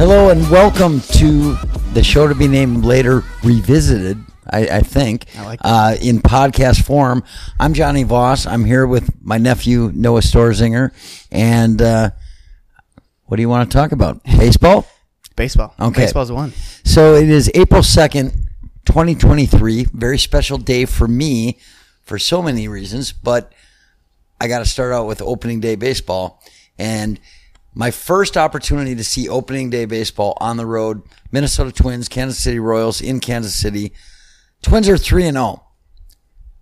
Hello and welcome to the show to be named later, Revisited, I think, I like in podcast form. I'm Jonny Voss. I'm here with my nephew, Noah Storzinger. And what do you want to talk about? Baseball? Baseball. Okay. Baseball's the one. So it is April 2nd, 2023. Very special day for me for so many reasons, but I got to start out with opening day baseball. And my first opportunity to see opening day baseball on the road, Minnesota Twins, Kansas City Royals in Kansas City. Twins are 3-0.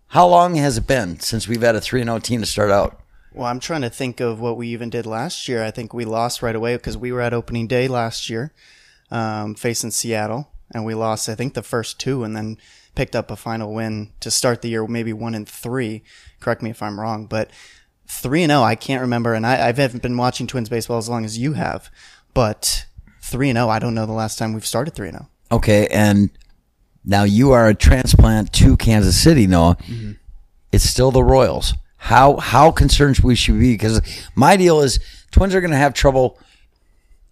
How long has it been since we've had a 3-0 team to start out? Well, I'm trying to think of what we even did last year. I think we lost right away because we were at opening day last year facing Seattle, and we lost, I think, the first two and then picked up a final win to start the year, maybe 1-3. Correct me if I'm wrong, but 3-0, I can't remember, and I haven't been watching Twins baseball as long as you have, but 3-0, I don't know the last time we've started 3-0. Okay, and now you are a transplant to Kansas City, Noah. Mm-hmm. It's still the Royals. How concerned we should be, because my deal is Twins are going to have trouble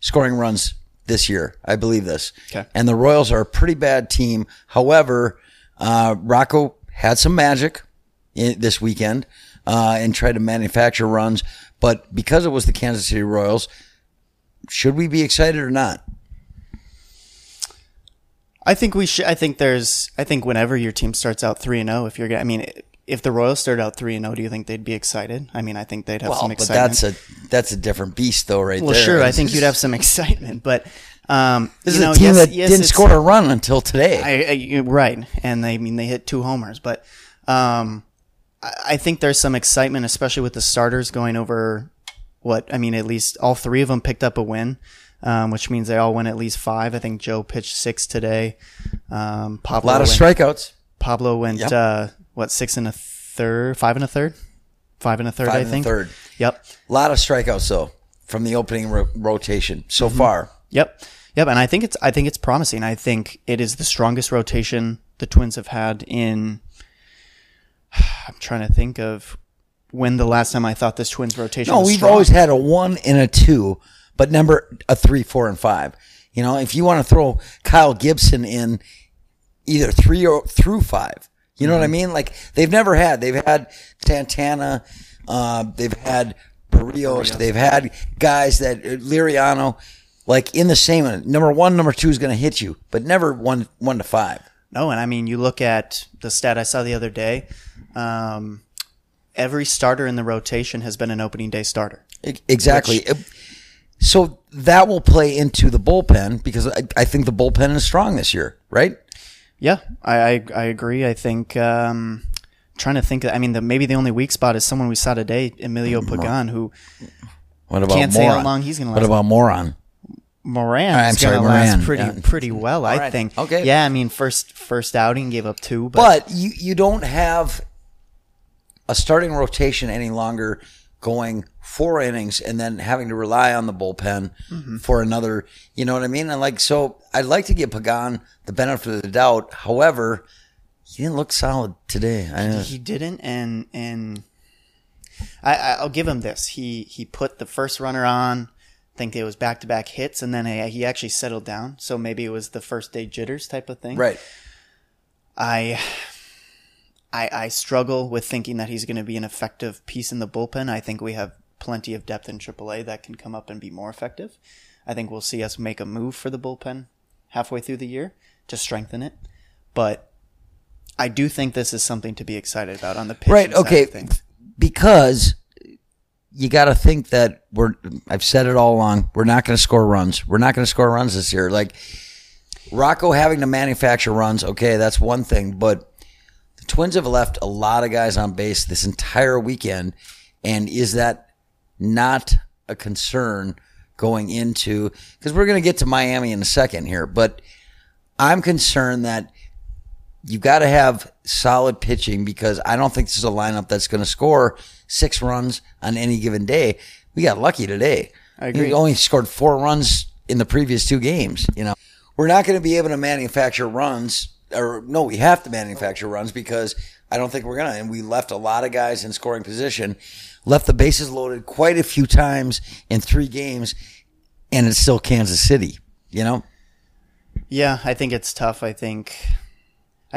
scoring runs this year. I believe this. Okay. And the Royals are a pretty bad team. However, Rocco had some magic this weekend. And try to manufacture runs. But because it was the Kansas City Royals, should we be excited or not? I think we should. I think whenever your team starts out 3-0, if you're going to, I mean, if the Royals start out 3-0, do you think they'd be excited? I mean, I think they'd have some excitement. Well, but that's a different beast, though, right? Well, there. Well, sure, I think you'd have some excitement, but this is a team that didn't score a run until today, right? And they hit two homers, but I think there's some excitement, especially with the starters going over at least all three of them picked up a win, which means they all win at least five. I think Joe pitched 6 today. Pablo, a lot of strikeouts. Pablo went, 6 1/3, 5 1/3? 5 1/3, I think. 5 1/3. Yep. A lot of strikeouts, though, from the opening rotation so far. Yep. And I think it's promising. I think it is the strongest rotation the Twins have had in... I'm trying to think of when the last time I thought this Twins rotation was strong. No, we've always had a 1 and a 2, but number a 3, 4, and 5. You know, if you want to throw Kyle Gibson in either 3 or through 5, you know what I mean? Like they've had Santana, they've had Barrios, they've had guys that Liriano, like in the same number 1, number 2 is going to hit you, but never 1 to 5. No, and I mean, you look at the stat I saw the other day. Every starter in the rotation has been an opening day starter. Exactly. So that will play into the bullpen because I think the bullpen is strong this year, right? Yeah, I agree. I think trying to think. I mean, maybe the only weak spot is someone we saw today, Emilio Pagan, who can't say how long he's going to last. What about Moran? Moran's going to last pretty well, right. I think. Okay. Yeah, I mean, first outing, gave up 2. But you don't have a starting rotation any longer going 4 innings and then having to rely on the bullpen for another, you know what I mean? And so I'd like to give Pagan the benefit of the doubt. However, he didn't look solid today. He didn't, and I'll give him this. He put the first runner on. Think it was back-to-back hits, and then he actually settled down. So maybe it was the first day jitters type of thing. Right. I struggle with thinking that he's going to be an effective piece in the bullpen. I think we have plenty of depth in AAA that can come up and be more effective. I think we'll see us make a move for the bullpen halfway through the year to strengthen it. But I do think this is something to be excited about on the pitching side of things. Because you got to think that I've said it all along. We're not going to score runs. We're not going to score runs this year. Like Rocco having to manufacture runs. Okay. That's one thing, but the Twins have left a lot of guys on base this entire weekend. And is that not a concern going into, because we're going to get to Miami in a second here, but I'm concerned that you've got to have solid pitching because I don't think this is a lineup that's going to score 6 runs on any given day. We got lucky today. I agree. We only scored 4 runs in the previous 2 games. You know, we're not going to be able to manufacture runs, we have to manufacture runs because I don't think we're going to. And we left a lot of guys in scoring position, left the bases loaded quite a few times in 3 games, and it's still Kansas City. you know? Yeah, I think it's tough. What I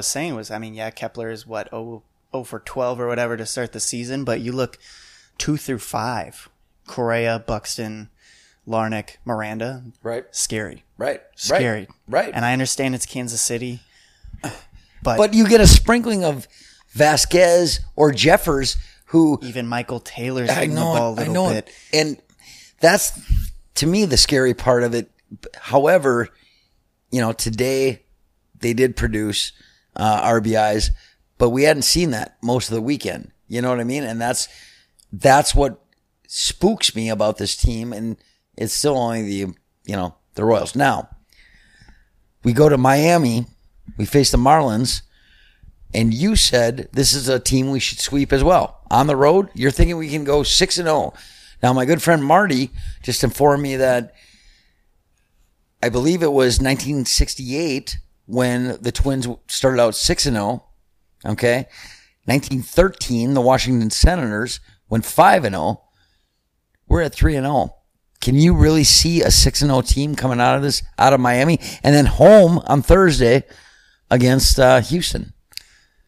was saying was, Kepler is what, 0-for-12 or whatever to start the season, but you look 2 through 5, Correa, Buxton, Larnach, Miranda. Right. Scary. Right. Scary. Right. And I understand it's Kansas City, but you get a sprinkling of Vasquez or Jeffers, who even Michael Taylor's hitting the ball a little bit. And that's, to me, the scary part of it. However, today they did produce RBIs, but we hadn't seen that most of the weekend. You know what I mean? And that's what spooks me about this team. And it's still only the Royals. Now we go to Miami, we face the Marlins, and you said this is a team we should sweep as well. On the road, you're thinking we can go 6-0. Now, my good friend Marty just informed me that I believe it was 1968 when the Twins started out 6-0. Okay. 1913, the Washington Senators went 5-0. We're at 3-0. Can you really see a 6-0 team coming out of Miami, and then home on Thursday against Houston,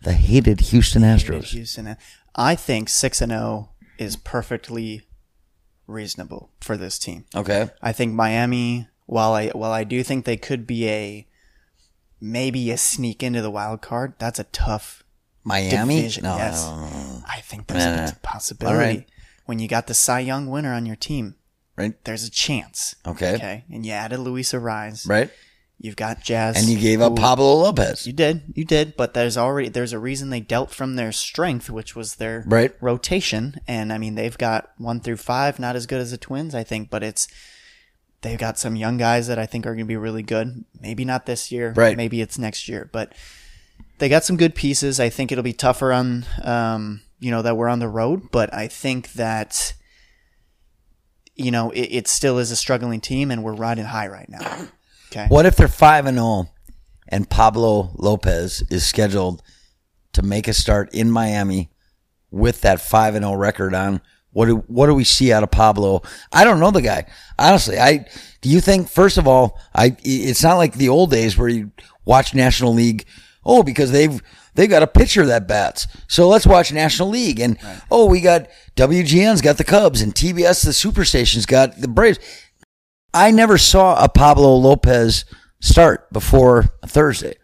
the hated Houston Astros? I think 6-0 is perfectly reasonable for this team. Okay, I think Miami, while I do think they could be maybe a sneak into the wild card, that's a tough Miami division. No, yes, I think that's a possibility. All right. When you got the Cy Young winner on your team, right? There's a chance. Okay. And you added Luis Ariz. Right. You've got Jazz. And you gave up Pablo Lopez. You did. But there's a reason they dealt from their strength, which was their rotation. And they've got 1 through 5, not as good as the Twins, I think, but they've got some young guys that I think are going to be really good. Maybe not this year. Right. Maybe it's next year, but they got some good pieces. I think it'll be tougher on, that we're on the road, but I think that, it still is a struggling team, and we're riding high right now. Okay. What if they're 5-0 and Pablo Lopez is scheduled to make a start in Miami with that 5-0 record on? What do we see out of Pablo? I don't know the guy. Honestly, do you think, first of all, it's not like the old days where you watch National League, because they've got a pitcher that bats, so let's watch National League. And, right. We got WGN's got the Cubs, and TBS, the Superstation's got the Braves. I never saw a Pablo Lopez start before Thursday.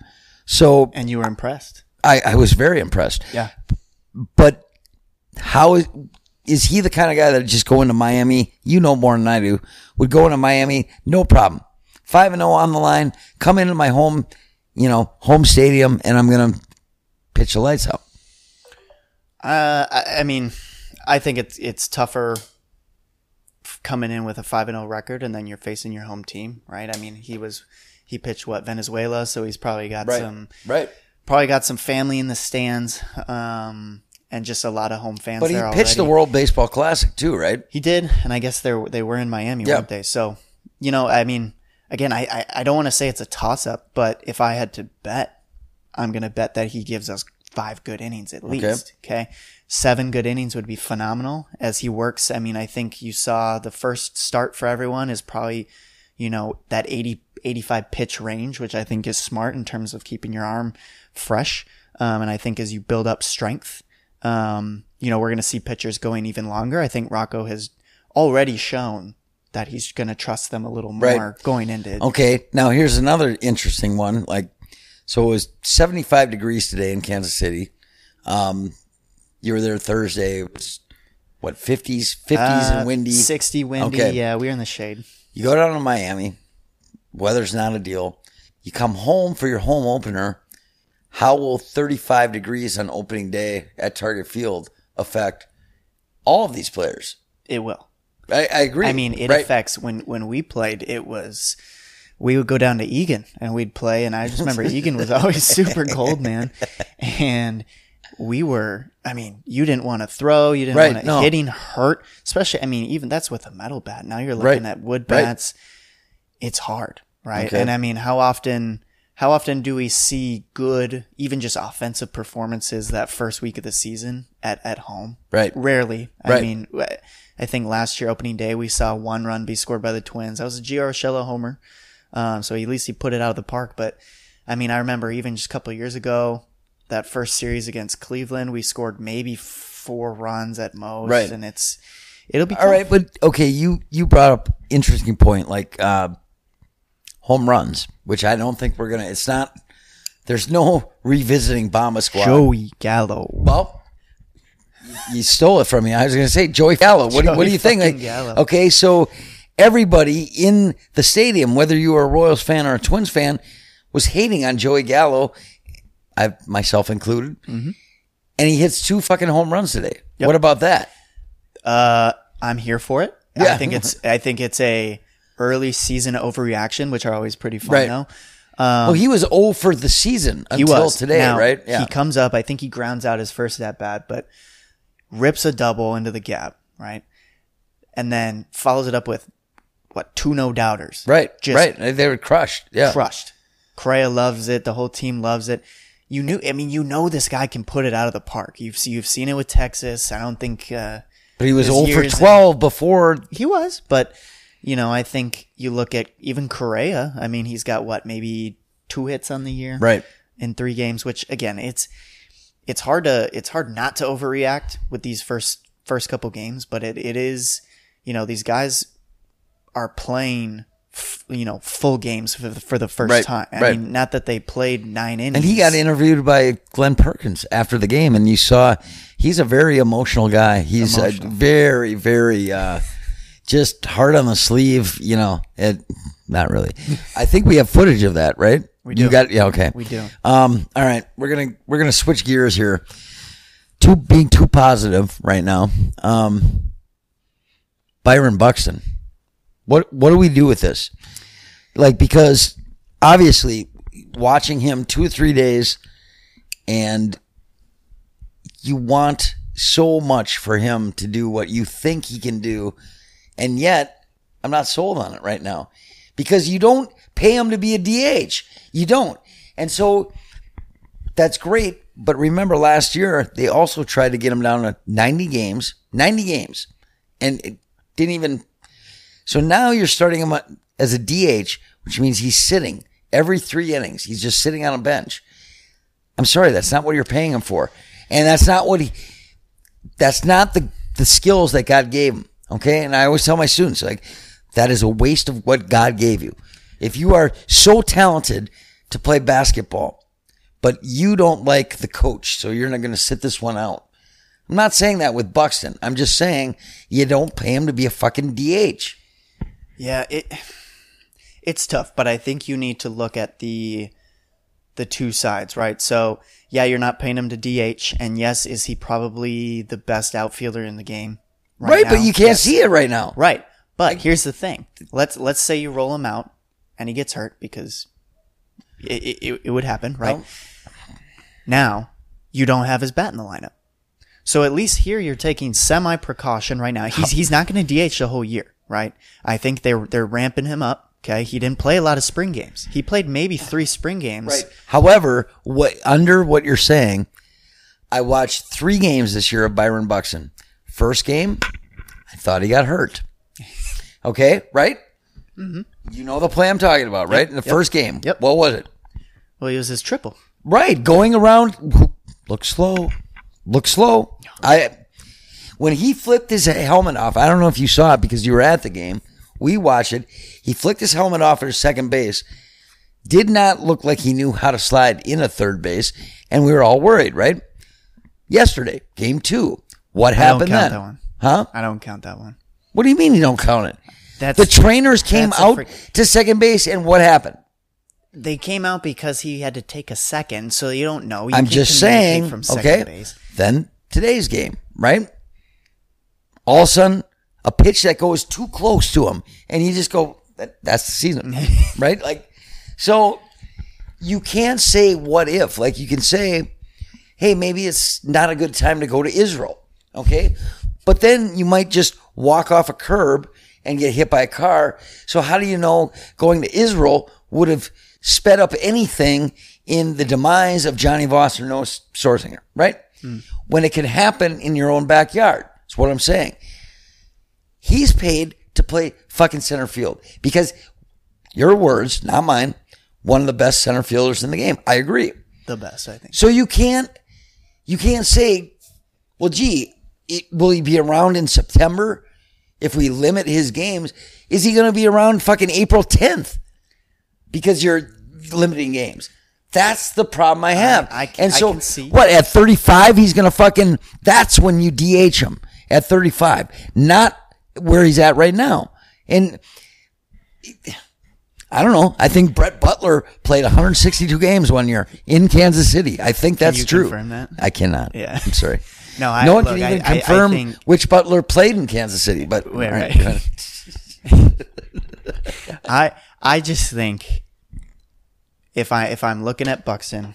So, and you were impressed? I was very impressed. Yeah. But how is he the kind of guy that just go into Miami, more than I do, would go into Miami, no problem. 5-0 on the line, come into my home stadium, and I'm going to pitch the lights out. I think it's tougher coming in with a 5-0 record, and then you're facing your home team, right? He pitched Venezuela, so he's probably got some family in the stands, and just a lot of home fans. But he pitched the World Baseball Classic too, right? He did, and I guess they were in Miami, weren't they? So again, I don't want to say it's a toss up, but if I had to bet, I'm going to bet that he gives us 5 good innings at least. Okay. 7 good innings would be phenomenal as he works. I think you saw the first start for everyone is probably, that 80, 85 pitch range, which I think is smart in terms of keeping your arm fresh. And I think as you build up strength, we're going to see pitchers going even longer. I think Rocco has already shown that he's going to trust them a little more going into it. Okay. Now here's another interesting one. So it was 75 degrees today in Kansas City. You were there Thursday. It was, 50s and windy? 60 windy. Okay. Yeah, we were in the shade. You go down to Miami. Weather's not a deal. You come home for your home opener. How will 35 degrees on opening day at Target Field affect all of these players? It will. I agree. It affects. When we played, it was... We would go down to Eagan and we'd play. And I just remember Eagan was always super cold, man. And we were, you didn't want to throw. You didn't want to, hitting hurt. Especially, even that's with a metal bat. Now you're looking at wood bats. It's hard, right? Okay. And how often how often do we see good, even just offensive performances that first week of the season at home? Right. Rarely. Right. I mean, I think last year, opening day, we saw one run be scored by the Twins. That was a Gio Urshela homer. So at least he put it out of the park. But I mean, I remember even just a couple of years ago, that first series against Cleveland, we scored maybe 4 runs at most. Right. And it'll be tough. All right. But okay. You brought up interesting point, like, home runs, which I don't think we're going to, it's not, there's no revisiting Bomba Squad. Joey Gallo. Well, you stole it from me. I was going to say Joey Gallo. What do you think? Like, okay, so everybody in the stadium, whether you were a Royals fan or a Twins fan, was hating on Joey Gallo, myself included, mm-hmm. and he hits 2 fucking home runs today. Yep. What about that? I'm here for it. Yeah. I think it's a early season overreaction, which are always pretty fun, right. though. Well, he was 0 for the season until today, now, right? Yeah. He comes up. I think he grounds out his first at-bat, but rips a double into the gap, right? And then follows it up with, 2 no-doubters. Right, They were crushed. Yeah. Crushed. Correa loves it. The whole team loves it. You know this guy can put it out of the park. You've seen it with Texas. I don't think... but he was 0 for 12 before. He was, but... You know, I think you look at even Correa. I mean, he's got maybe 2 hits on the year, right? In 3 games, which again, it's hard not to overreact with these first couple games, but it is, you know, these guys are playing, full games for the first time. I mean, not that they played 9 innings. And he got interviewed by Glenn Perkins after the game, and you saw he's a very emotional guy. He's a very, very. Just hard on the sleeve, not really. I think we have footage of that, right? We do. We do. All right, we're gonna switch gears here. Being too positive right now. Byron Buxton, what do we do with this? Like, because obviously watching him 2 or 3 days, and you want so much for him to do what you think he can do. And yet, I'm not sold on it right now because you don't pay him to be a DH. You don't. And so that's great. But remember last year, they also tried to get him down to 90 games. And it didn't even. So now you're starting him as a DH, which means he's sitting every 3 innings. He's just sitting on a bench. I'm sorry. That's not what you're paying him for. And that's not what that's not the skills that God gave him. Okay, and I always tell my students, that is a waste of what God gave you. If you are so talented to play basketball, but you don't like the coach, so you're not going to sit this one out. I'm not saying that with Buxton. I'm just saying you don't pay him to be a fucking DH. Yeah, it's tough, but I think you need to look at the 2 sides, right? So, yeah, you're not paying him to DH, and yes, is he probably the best outfielder in the game? Right, but you can't see it right now. Right, but here's the thing. Let's say you roll him out, and he gets hurt because it would happen, right? Well, now, you don't have his bat in the lineup. So at least here you're taking semi-precaution right now. He's not going to DH the whole year, right? I think they're ramping him up. Okay, he didn't play a lot of spring games. He played maybe 3 spring games. Right. However, under what you're saying, I watched 3 games this year of Byron Buxton. First game, I thought he got hurt. Okay, right? Mm-hmm. You know the play I'm talking about, right? Yep, in the first game. Yep. What was it? Well, it was his triple. Right, going around. Look slow. When he flipped his helmet off, I don't know if you saw it because you were at the game. We watched it. He flicked his helmet off at his second base. Did not look like he knew how to slide in a third base, and we were all worried, right? Yesterday, game 2. What happened then? I don't count that one. Huh? I don't count that one. What do you mean you don't count it? The trainers came out to second base, and what happened? They came out because he had to take a second, so you don't know. I'm just saying, from second base. Then today's game, right? All of a sudden, a pitch that goes too close to him, and you just go, that's the season, right? So you can't say what if. You can say, hey, maybe it's not a good time to go to Israel. Okay, but then you might just walk off a curb and get hit by a car. So how do you know going to Israel would have sped up anything in the demise of Jonny Voss or Noah Storzinger, right? When it can happen in your own backyard. That's what I'm saying. He's paid to play fucking center field because, your words, not mine, one of the best center fielders in the game. I agree. The best, I think. So you can't say, well, gee, will he be around in September if we limit his games? Is he going to be around fucking April 10th because you're limiting games? That's the problem I have. I can see. What, at 35, he's going to fucking, that's when you DH him, at 35, not where he's at right now. And I don't know. I think Brett Butler played 162 games one year in Kansas City. I think that's true. Can you confirm that? I cannot. Yeah. I'm sorry. No, no one can even confirm which Butler played in Kansas City. But right. I just think if I'm looking at Buxton,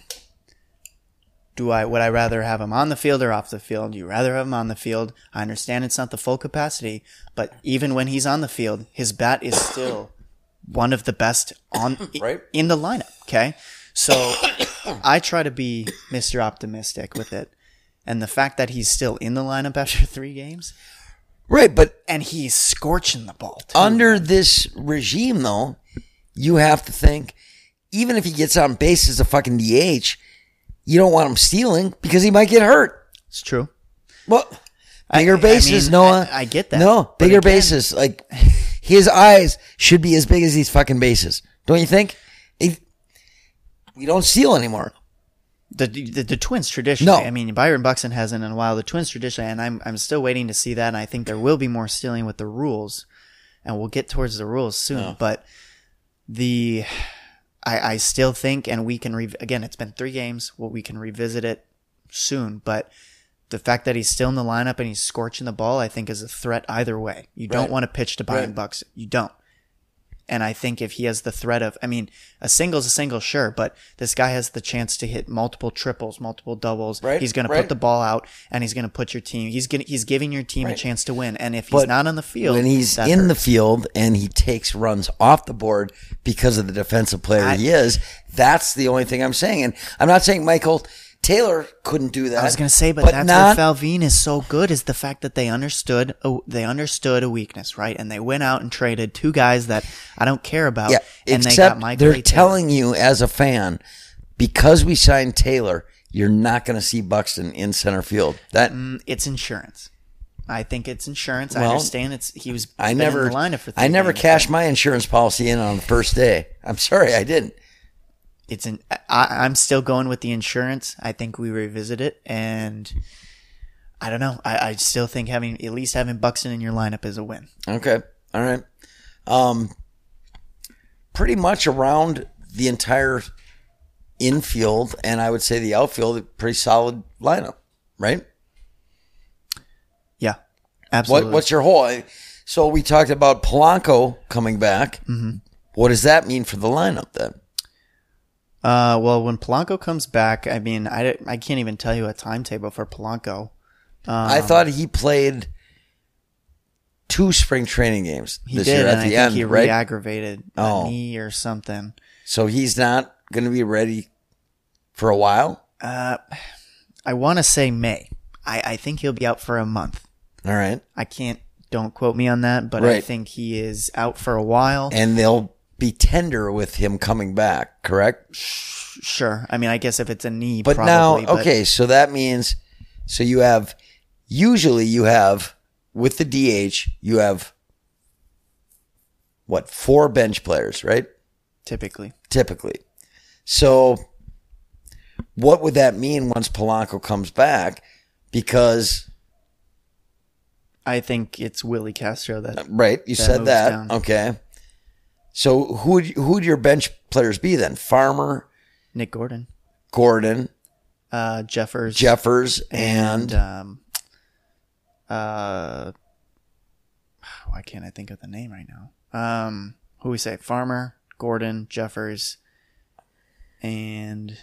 would I rather have him on the field or off the field? You rather have him on the field. I understand it's not the full capacity, but even when he's on the field, his bat is still one of the best in the lineup. Okay. So I try to be Mr. Optimistic with it. And the fact that he's still in the lineup after 3 games. Right. And he's scorching the ball too. Under this regime though, you have to think, even if he gets on base as a fucking DH, you don't want him stealing because he might get hurt. It's true. Well, bigger bases, I mean, Noah. I get that. No, bigger bases. Like, his eyes should be as big as these fucking bases. Don't you think? We don't steal anymore. The Twins traditionally. No. I mean, Byron Buxton hasn't in a while. The Twins traditionally, and I'm still waiting to see that, and I think there will be more stealing with the rules, and we'll get towards the rules soon. No. But I still think, and we can, again, it's been 3 games. Well, we can revisit it soon, but the fact that he's still in the lineup and he's scorching the ball, I think, is a threat either way. You don't want to pitch to Byron Buxton. You don't. And I think if he has the threat of, I mean, a single's a single, sure, but this guy has the chance to hit multiple triples, multiple doubles. Right. He's going to put the ball out, and he's going to put your team. He's giving your team a chance to win. And if he's not on the field, when he's in the field and he takes runs off the board because of the defensive player he is, that's the only thing I'm saying. And I'm not saying Michael Taylor couldn't do that. I was going to say, but that's what Falveen is so good, is the fact that they understood a weakness, right? And they went out and traded 2 guys that I don't care about. Yeah, and they got Mike Taylor. They're telling you as a fan, because we signed Taylor, you're not going to see Buxton in center field. That it's insurance. I think it's insurance. Well, I understand he was in the lineup for 3 games. I never cashed my insurance policy in on the first day. I'm sorry, I didn't. I'm still going with the insurance. I think we revisit it, and I don't know. I still think having Buxton in your lineup is a win. Okay, all right. Pretty much around the entire infield, and I would say the outfield, pretty solid lineup, right? Yeah, absolutely. What's your whole? So we talked about Polanco coming back. Mm-hmm. What does that mean for the lineup then? Well, when Polanco comes back, I mean, I can't even tell you a timetable for Polanco. I thought he played 2 spring training games this year at the end, right? He re-aggravated a knee or something. So he's not going to be ready for a while? I want to say May. I think he'll be out for a month. All right. Don't quote me on that, but I think he is out for a while. And they'll be tender with him coming back, correct? Sure. I mean, I guess if it's a knee, but probably. Now, okay, so that means, usually you have, with the DH, you have, 4 bench players, right? Typically. So what would that mean once Polanco comes back? Because I think it's Willie Castro that moves down. Okay. So who would your bench players be then? Farmer, Nick Gordon, Jeffers, and why can't I think of the name right now? Who we say? Farmer, Gordon, Jeffers, and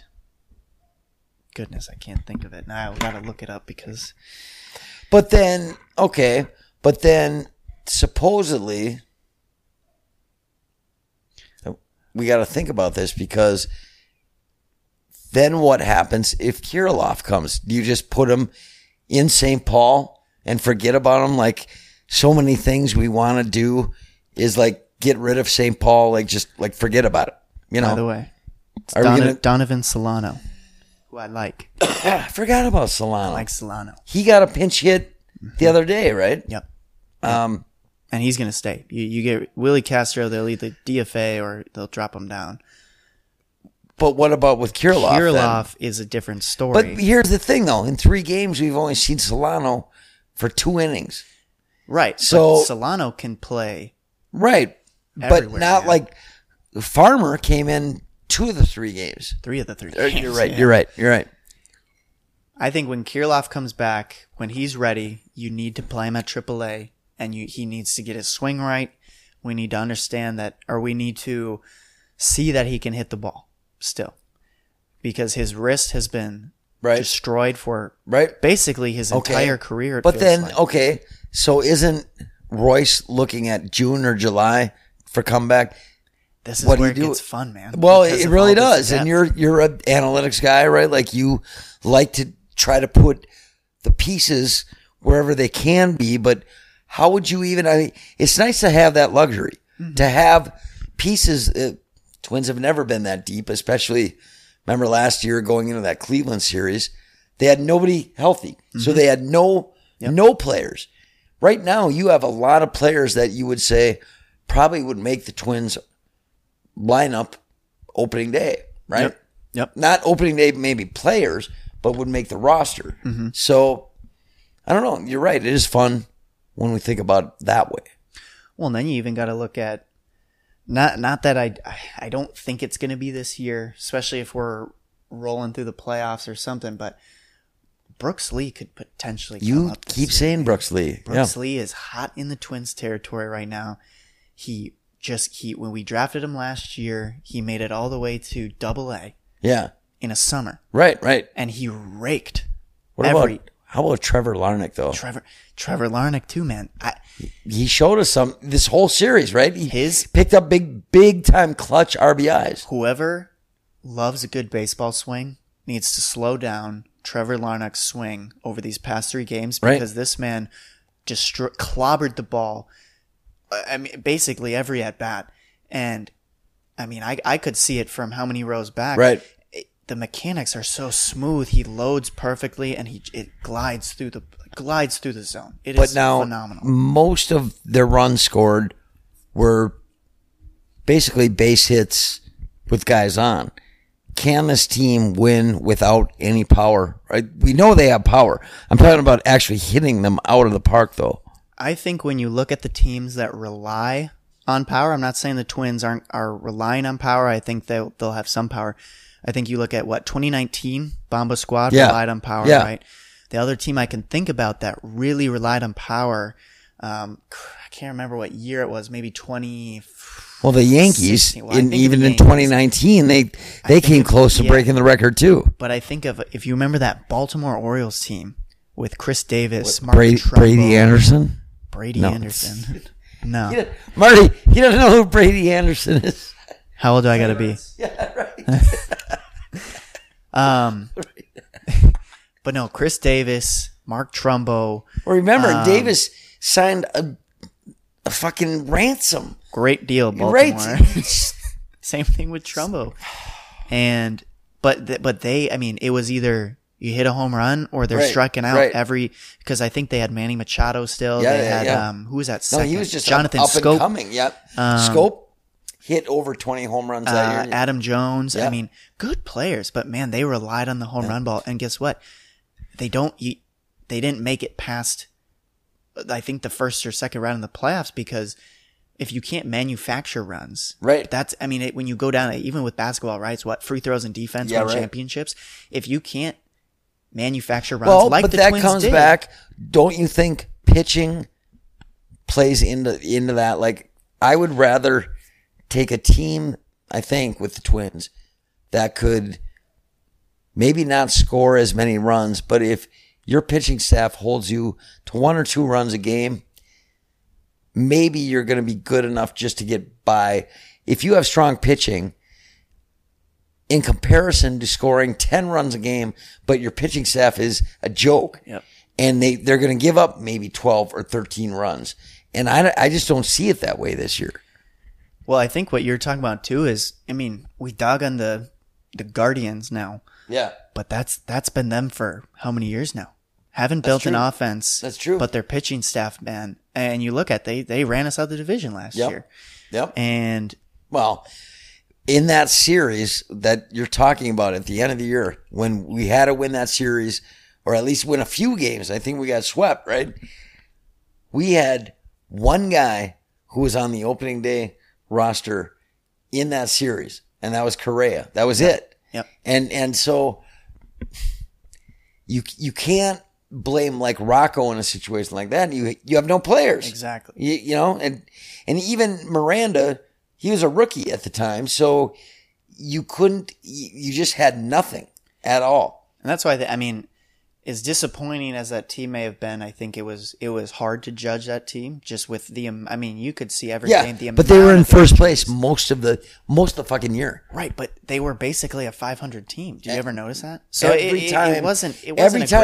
goodness, I can't think of it now. I gotta look it up because. But then supposedly. we got to think about this, because then what happens if Kirilloff comes? Do you just put him in St. Paul and forget about him? Like, so many things we want to do is like get rid of St. Paul, like just like forget about it. You know. By the way, Donovan Solano, who I like. I forgot about Solano. I like Solano. He got a pinch hit the other day, right? Yep. And he's going to stay. You get Willie Castro, they'll either DFA or they'll drop him down. But what about with Kirilloff? Kirilloff is a different story. But here's the thing, though. In 3 games, we've only seen Solano for 2 innings. Right. So Solano can play. Right. But not now. Like Farmer came in 2 of the 3 games. 3 of the 3 games. You're right. Yeah. You're right. You're right. I think when Kirilloff comes back, when he's ready, you need to play him at AAA. And he needs to get his swing right. We need to understand that, or we need to see that he can hit the ball still, because his wrist has been destroyed for basically his entire career. But then, so isn't Royce looking at June or July for comeback? This is where it gets fun, man. Well, it really does. And you're an analytics guy, right? Like, you like to try to put the pieces wherever they can be, but how would you even? I mean, it's nice to have that luxury, to have pieces. Twins have never been that deep, especially, remember last year going into that Cleveland series, they had nobody healthy. So they had no players. Right now, you have a lot of players that you would say probably would make the Twins lineup opening day, right? Yep. Not opening day, maybe players, but would make the roster. So, I don't know. You're right. It is fun when we think about it that way. Well, and then you even got to look at, not that I don't think it's going to be this year, especially if we're rolling through the playoffs or something, but Brooks Lee could potentially come up. You keep saying Brooks Lee. Brooks Lee is hot in the Twins territory right now. He when we drafted him last year, he made it all the way to AA. Yeah. In a summer. Right. And he raked. How about Trevor Larnach, though? Trevor Larnach too, man. He showed us some this whole series, right? He picked up big time clutch RBIs. Whoever loves a good baseball swing needs to slow down Trevor Larnach's swing over these past 3 games, because this man just clobbered the ball. I mean, basically every at bat, and I mean, I could see it from how many rows back, right? The mechanics are so smooth. He loads perfectly, and it glides through the zone. It is phenomenal. Most of their runs scored were basically base hits with guys on. Can this team win without any power? Right? We know they have power. I'm talking about actually hitting them out of the park, though. I think when you look at the teams that rely on power, I'm not saying the Twins are relying on power. I think they'll have some power. I think you look at 2019, Bomba Squad relied on power, right? The other team I can think about that really relied on power, I can't remember what year it was, maybe 20. Well, the Yankees, in 2019, they came close to breaking the record too. But I think of, if you remember that Baltimore Orioles team with Chris Davis, Mark Trumbo, Brady Anderson. No. Marty, he doesn't know who Brady Anderson is. How old do I got to be? Yeah, right. But no, Chris Davis, Mark Trumbo. Well, remember, Davis signed a fucking ransom. Great deal, Baltimore. Right. Same thing with Trumbo. And but they, I mean, it was either you hit a home run or they're striking out every, because I think they had Manny Machado still. Yeah, they had who was that second? No, he was just Jonathan up Scope. And coming. Yep. Scope hit over 20 home runs that year. Adam Jones. Yeah. I mean, good players, but man, they relied on the home run ball. And guess what? They didn't make it past, I think, the first or second round in the playoffs, because if you can't manufacture runs, when you go down, even with basketball, right? It's free throws and defense win championships. If you can't manufacture runs, but that Twins comes back. Don't you think pitching plays into that? Like, I would rather take a team, I think, with the Twins that could maybe not score as many runs, but if your pitching staff holds you to 1 or 2 runs a game, maybe you're going to be good enough just to get by. if you have strong pitching, in comparison to scoring 10 runs a game, but your pitching staff is a joke, yep, and they're going to give up maybe 12 or 13 runs. And I just don't see it that way this year. Well, I think what you're talking about too is, I mean, we dog on the Guardians now. Yeah. But that's been them for how many years now? Haven't built an offense. That's true. But their pitching staff, man, and you look at they ran us out of the division last year. Yep. And well, in that series that you're talking about at the end of the year, when we had to win that series, or at least win a few games, I think we got swept, right? We had one guy who was on the opening day roster in that series, and that was Correa. That was it. Yep. And so you can't blame like Rocco in a situation like that. You have no players. Exactly. You know, and even Miranda, he was a rookie at the time, so you just had nothing at all. And that's why, as disappointing as that team may have been, I think it was hard to judge that team just with the, you could see every game. Yeah, but they were in first place most of the fucking year. Right, but they were basically a 500 team. Did you ever notice that? So every time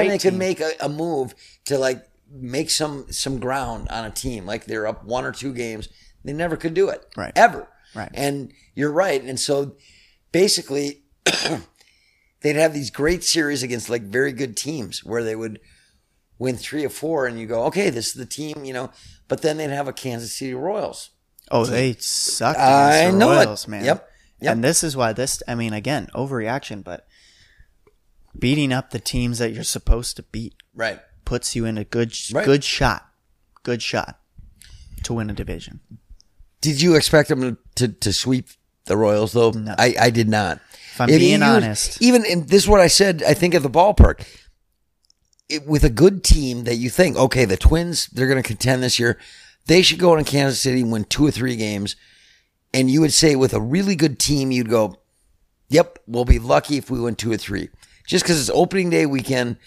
they could make a move to like make some ground on a team, like they're up one or two games, they never could do it. Right. Ever. Right. And you're right. And so basically they'd have these great series against like very good teams where they would win 3 or 4 and you go, okay, this is the team, you know, but then they'd have a Kansas City Royals. Oh, they sucked against the Royals, man. Yep. And this is why again, overreaction, but beating up the teams that you're supposed to beat. Right. Puts you in a good shot to win a division. Did you expect them to sweep the Royals, though? No. I did not. If I'm being honest. This is what I said, I think, at the ballpark. With a good team that you think, okay, the Twins, they're going to contend this year. They should go into Kansas City and win 2 or 3 games. And you would say with a really good team, you'd go, yep, we'll be lucky if we win 2 or 3. Just because it's opening day weekend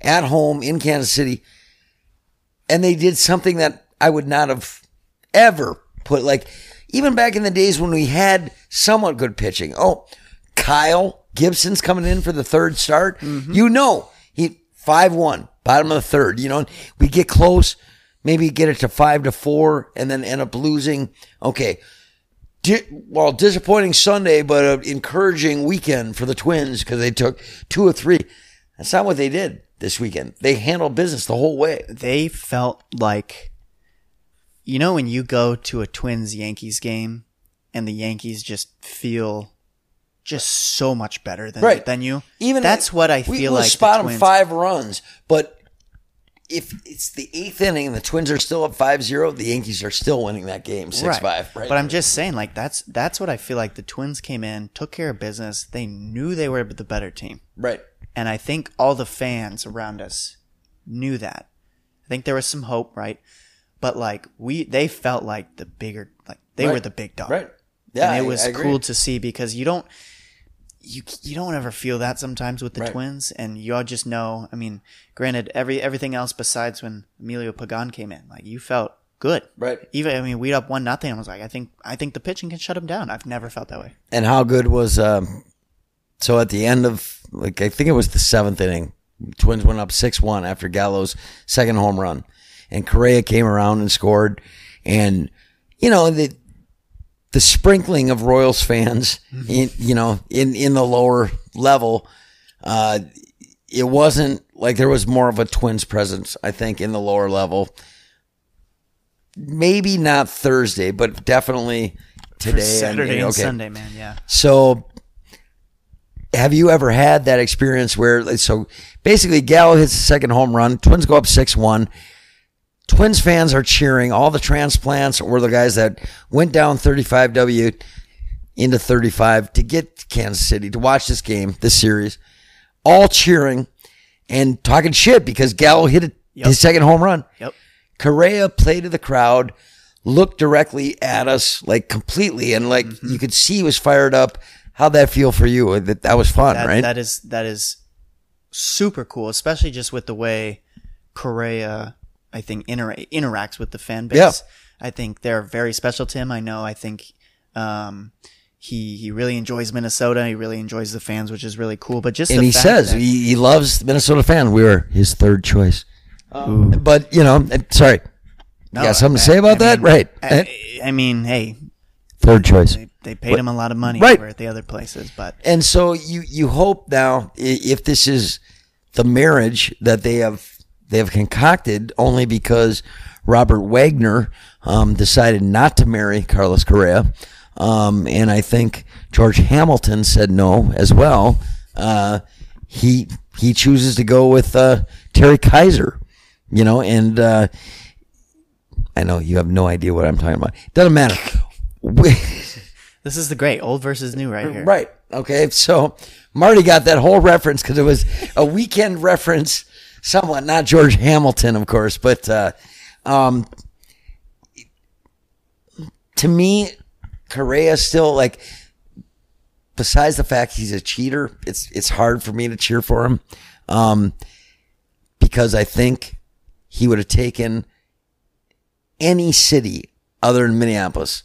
at home in Kansas City. And they did something that I would not have ever put, like, even back in the days when we had somewhat good pitching. Oh, Kyle Gibson's coming in for the third start. Mm-hmm. You know, he 5-1, bottom of the third. You know, we get close, maybe get it to 5-4, and then end up losing. Okay, disappointing Sunday, but an encouraging weekend for the Twins because they took 2 or 3. That's not what they did this weekend. They handled business the whole way. They felt like, you know, when you go to a Twins-Yankees game and the Yankees just feel just so much better than you, even that's what I feel like. We spot them 5 runs, but if it's the 8th inning and the Twins are still up 5-0, the Yankees are still winning that game 6-5. Right. But I'm just saying, like, that's what I feel like. The Twins came in, took care of business. They knew they were the better team. Right. And I think all the fans around us knew that. I think there was some hope, right? But like they felt like the bigger, like they were the big dog. Right. Yeah. And it was cool to see because you don't ever feel that sometimes with the Twins, and you all just know. I mean, granted, everything else besides when Emilio Pagan came in, like you felt good. Right. Even we'd up 1-0. I was like, I think the pitching can shut him down. I've never felt that way. And how good was so at the end of, like, I think it was the 7th inning, Twins went up 6-1 after Gallo's second home run. And Correa came around and scored. And, you know, the sprinkling of Royals fans, in the lower level, it wasn't like there was more of a Twins presence, I think, in the lower level. Maybe not Thursday, but definitely today. For Saturday and Sunday, man, yeah. So have you ever had that experience where, so basically Gallo hits the second home run, Twins go up 6-1. Twins fans are cheering. All the transplants or the guys that went down 35W into 35 to get to Kansas City to watch this game, this series, all cheering and talking shit because Gallo hit his second home run. Yep. Correa played to the crowd, looked directly at us, like, completely, and like you could see he was fired up. How'd that feel for you? That was fun, right? That is super cool, especially just with the way Correa, I think, interacts with the fan base. Yeah. I think they're very special to him. I know. I think He really enjoys Minnesota. He really enjoys the fans, which is really cool. But just and the he fact says that he loves Minnesota fans. We were his third choice. But you know, sorry. No, yeah, something to say about that, right? I mean, hey, third choice. They paid him a lot of money over at the other places, but and so you hope now if this is the marriage that they have concocted, only because Robert Wagner decided not to marry Carlos Correa, and I think George Hamilton said no as well. He chooses to go with Terry Kaiser, you know, and I know you have no idea what I'm talking about. Doesn't matter. This is the great old versus new right here. Right. Okay. So Marty got that whole reference because it was a weekend reference somewhat, not George Hamilton, of course, but to me, Correa still, like, besides the fact he's a cheater, it's hard for me to cheer for him because I think he would have taken any city other than Minneapolis.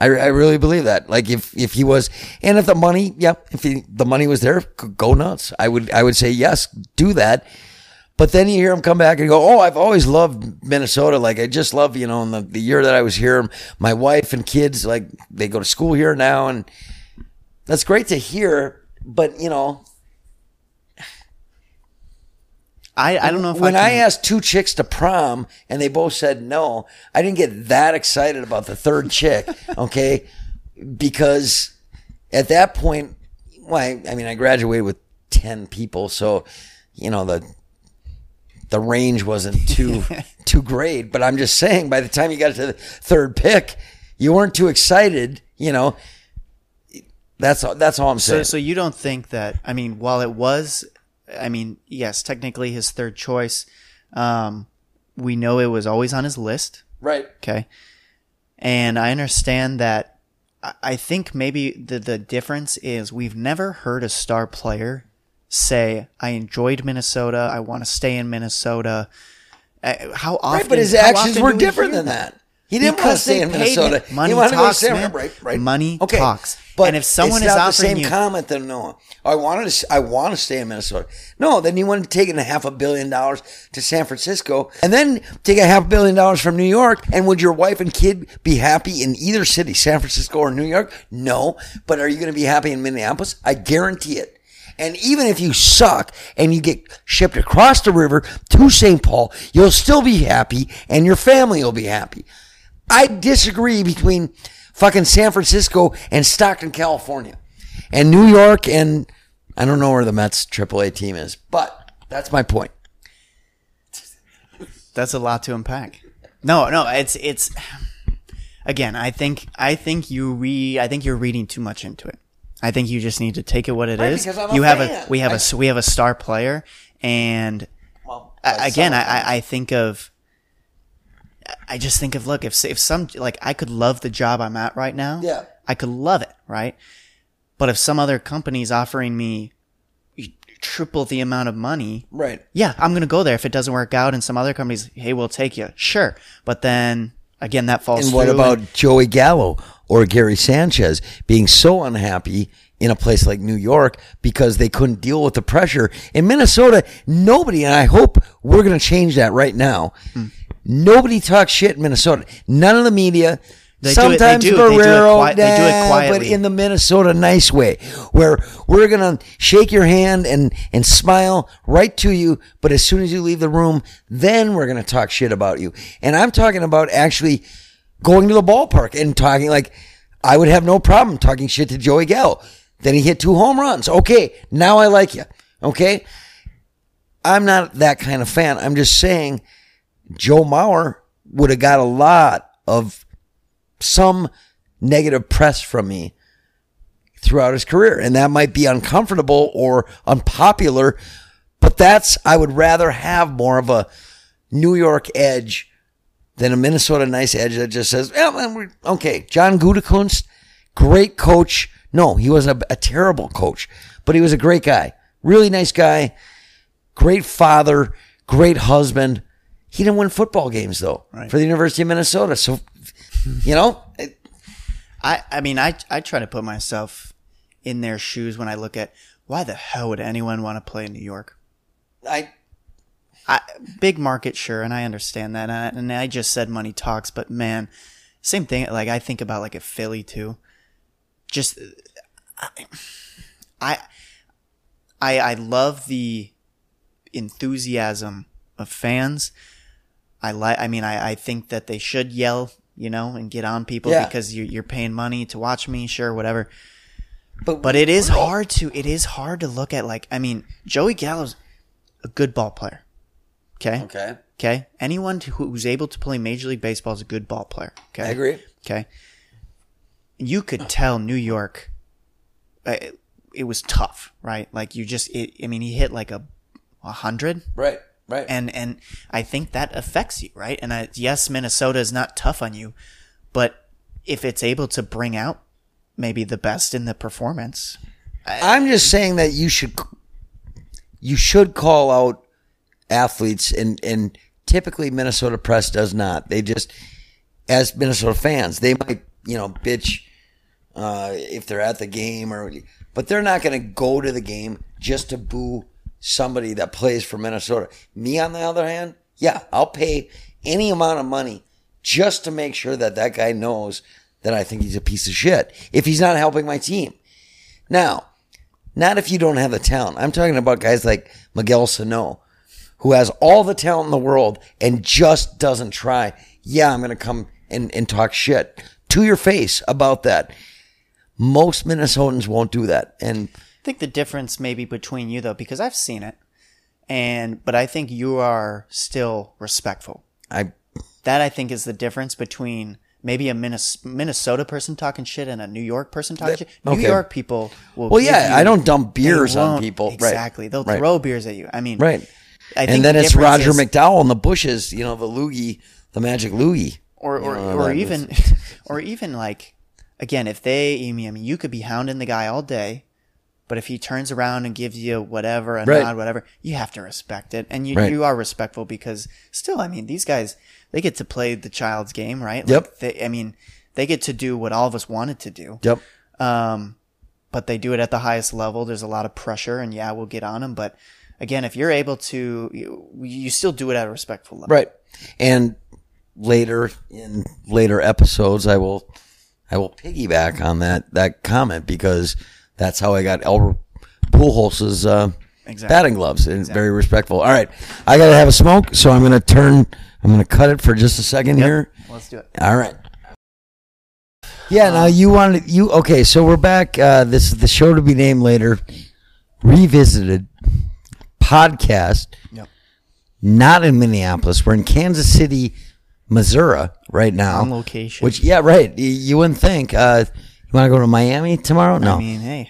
I really believe that. Like if he was, and if the money, yeah, the money was there, go nuts. I would say yes, do that. But then you hear him come back and go, oh, I've always loved Minnesota. Like I just love, you know, in the year that I was here, my wife and kids, like they go to school here now, and that's great to hear. But you know, I don't know if when I asked two chicks to prom and they both said no, I didn't get that excited about the third chick, okay? Because at that point, well, I mean, I graduated with 10 people, so, you know, the range wasn't too great. But I'm just saying, by the time you got to the third pick, you weren't too excited, you know. That's all I'm saying. So you don't think that, I mean, while it was, I mean, yes, technically his third choice. We know it was always on his list. Right. Okay. And I understand that. I think maybe the difference is we've never heard a star player say, I enjoyed Minnesota. I want to stay in Minnesota. How often? Right, but his actions were different than that. He didn't want to stay in Minnesota. Money talks, man. Right. Money talks. But and if someone is offering the same comment that Noah, I want to stay in Minnesota. No, then you want to take $500 million to San Francisco, and then take $500 million from New York. And would your wife and kid be happy in either city, San Francisco or New York? No. But are you going to be happy in Minneapolis? I guarantee it. And even if you suck and you get shipped across the river to St. Paul, you'll still be happy, and your family will be happy. I disagree between fucking San Francisco and Stockton, California, and New York, and I don't know where the Mets AAA team is, but that's my point. That's a lot to unpack. No, it's again, I think you're reading too much into it. I think you just need to take it what it is. Because I'm we have a star player, and I just think of look, if some, like, I could love the job I'm at right now. Yeah. I could love it, right? But if some other company's offering me triple the amount of money, right? Yeah, I'm going to go there if it doesn't work out, and some other companies, hey, we'll take you. Sure. But then again, that falls through. And what about Joey Gallo or Gary Sanchez being so unhappy in a place like New York because they couldn't deal with the pressure? In Minnesota, nobody, and I hope we're going to change that right now. Mm. Nobody talks shit in Minnesota. None of the media. Sometimes Guerrero, they do it quietly, but in the Minnesota nice way, where we're gonna shake your hand and smile right to you, but as soon as you leave the room, then we're gonna talk shit about you. And I'm talking about actually going to the ballpark and talking. Like, I would have no problem talking shit to Joey Gallo. Then he hit 2 home runs. Okay, now I like you. Okay, I'm not that kind of fan. I'm just saying. Joe Mauer would have got a lot of some negative press from me throughout his career. And that might be uncomfortable or unpopular, but I would rather have more of a New York edge than a Minnesota nice edge that just says, okay, John Gutekunst, great coach. No, he wasn't a terrible coach, but he was a great guy. Really nice guy. Great father, great husband. He didn't win football games, though, right, for the University of Minnesota. So, you know. I mean, I try to put myself in their shoes when I look at why the hell would anyone want to play in New York? Big market, sure, and I understand that. And I just said money talks, but man, same thing. Like I think about like a Philly too. Just I love the enthusiasm of fans. I think that they should yell, you know, and get on people because you're paying money to watch me, sure, whatever. But it is hard to look at, like, I mean, Joey Gallo's a good ball player. Okay. Anyone who's able to play Major League Baseball is a good ball player. Okay. I agree. Okay. You could tell New York, it was tough, right? Like he hit like 100. Right. And I think that affects you, right? And yes, Minnesota is not tough on you, but if it's able to bring out maybe the best in the performance. I'm just saying that you should call out athletes, and typically Minnesota press does not. They just, as Minnesota fans, they might, you know, bitch if they're at the game, but they're not going to go to the game just to boo somebody that plays for Minnesota. Me, on the other hand, yeah, I'll pay any amount of money just to make sure that guy knows that I think he's a piece of shit if he's not helping my team. Now, not if you don't have the talent. I'm talking about guys like Miguel Sano, who has all the talent in the world and just doesn't try. Yeah, I'm going to come and talk shit to your face about that. Most Minnesotans won't do that. And I think the difference maybe between you, though, because I've seen it, but I think you are still respectful. I think is the difference between maybe a Minnesota person talking shit and a New York person talking shit. New York people will. Well, yeah, I don't dump beers on people. Exactly. Right. They'll throw beers at you. I mean, right. I think and then it's Roger McDowell in the bushes, you know, the loogie, the magic loogie. Or even like, again, if they, I mean, you could be hounding the guy all day, but if he turns around and gives you whatever, nod, whatever, you have to respect it. And you are respectful because still, I mean, these guys, they get to play the child's game, right? Yep. Like they get to do what all of us wanted to do. Yep. But they do it at the highest level. There's a lot of pressure, and yeah, we'll get on them, but again, if you're able to, you still do it at a respectful level. Right. And later episodes, I will piggyback on that comment because that's how I got Albert Pujols' batting gloves. And it's very respectful. All right. I got to have a smoke, so I'm going to cut it for just a second here. Let's do it. All right. Yeah, now okay, so we're back. This is the show to be named later. Revisited. Podcast, not in Minneapolis. We're in Kansas City, Missouri right now. On location. Which, yeah, right. You wouldn't think. You want to go to Miami tomorrow? No. I mean, hey.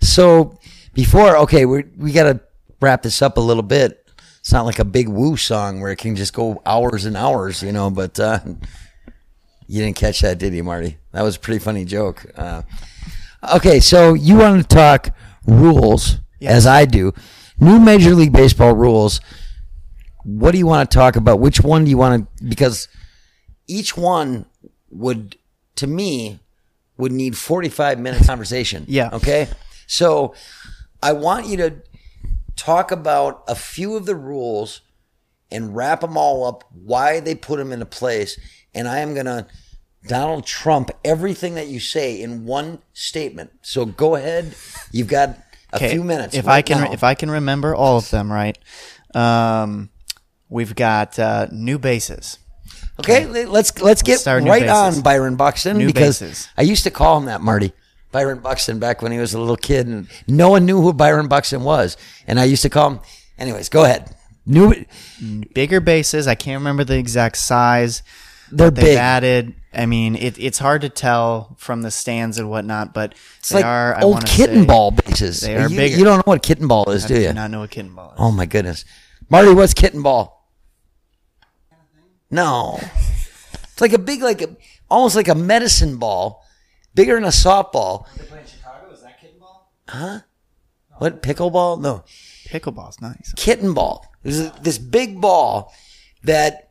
So before, we got to wrap this up a little bit. It's not like a big woo song where it can just go hours and hours, you know, but you didn't catch that, did you, Marty? That was a pretty funny joke. So you wanted to talk rules, as I do. New Major League Baseball rules. What do you want to talk about? Which one do you want to? Because each one would need 45 minute conversation. Yeah. Okay. So I want you to talk about a few of the rules and wrap them all up, why they put them into place. And I am going to Donald Trump everything that you say in one statement. So go ahead. You've got a few minutes. If I can remember all of them, right? We've got new bases. Okay, let's get right on Byron Buxton because I used to call him that, Marty. Byron Buxton back when he was a little kid, and no one knew who Byron Buxton was, and I used to call him. Anyways, go ahead. New bigger bases. I can't remember the exact size. They're big. Added. I mean, it's hard to tell from the stands and whatnot, but it's they like are old kitten ball bases. They are bigger. You don't know what kitten ball is, do you? I do not know what kitten ball is. Oh my goodness, Marty, what's kitten ball? No, it's like a big, almost like a medicine ball, bigger than a softball. They play in Chicago. Is that kitten ball? Huh? No. What, pickleball? No, pickleball's nice. Kitten ball. This big ball that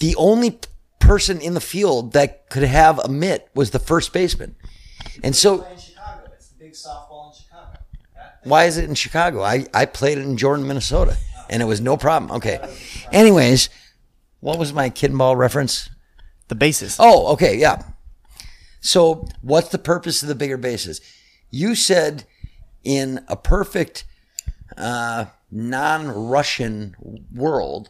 the only person in the field that could have a mitt was the first baseman. And so in Chicago, it's the big softball in Chicago. Why is it in Chicago? I played it in Jordan, Minnesota, and it was no problem. Okay. Anyways, what was my kid and ball reference? The bases. Oh, okay, yeah. So what's the purpose of the bigger bases? You said in a perfect non-Russian world,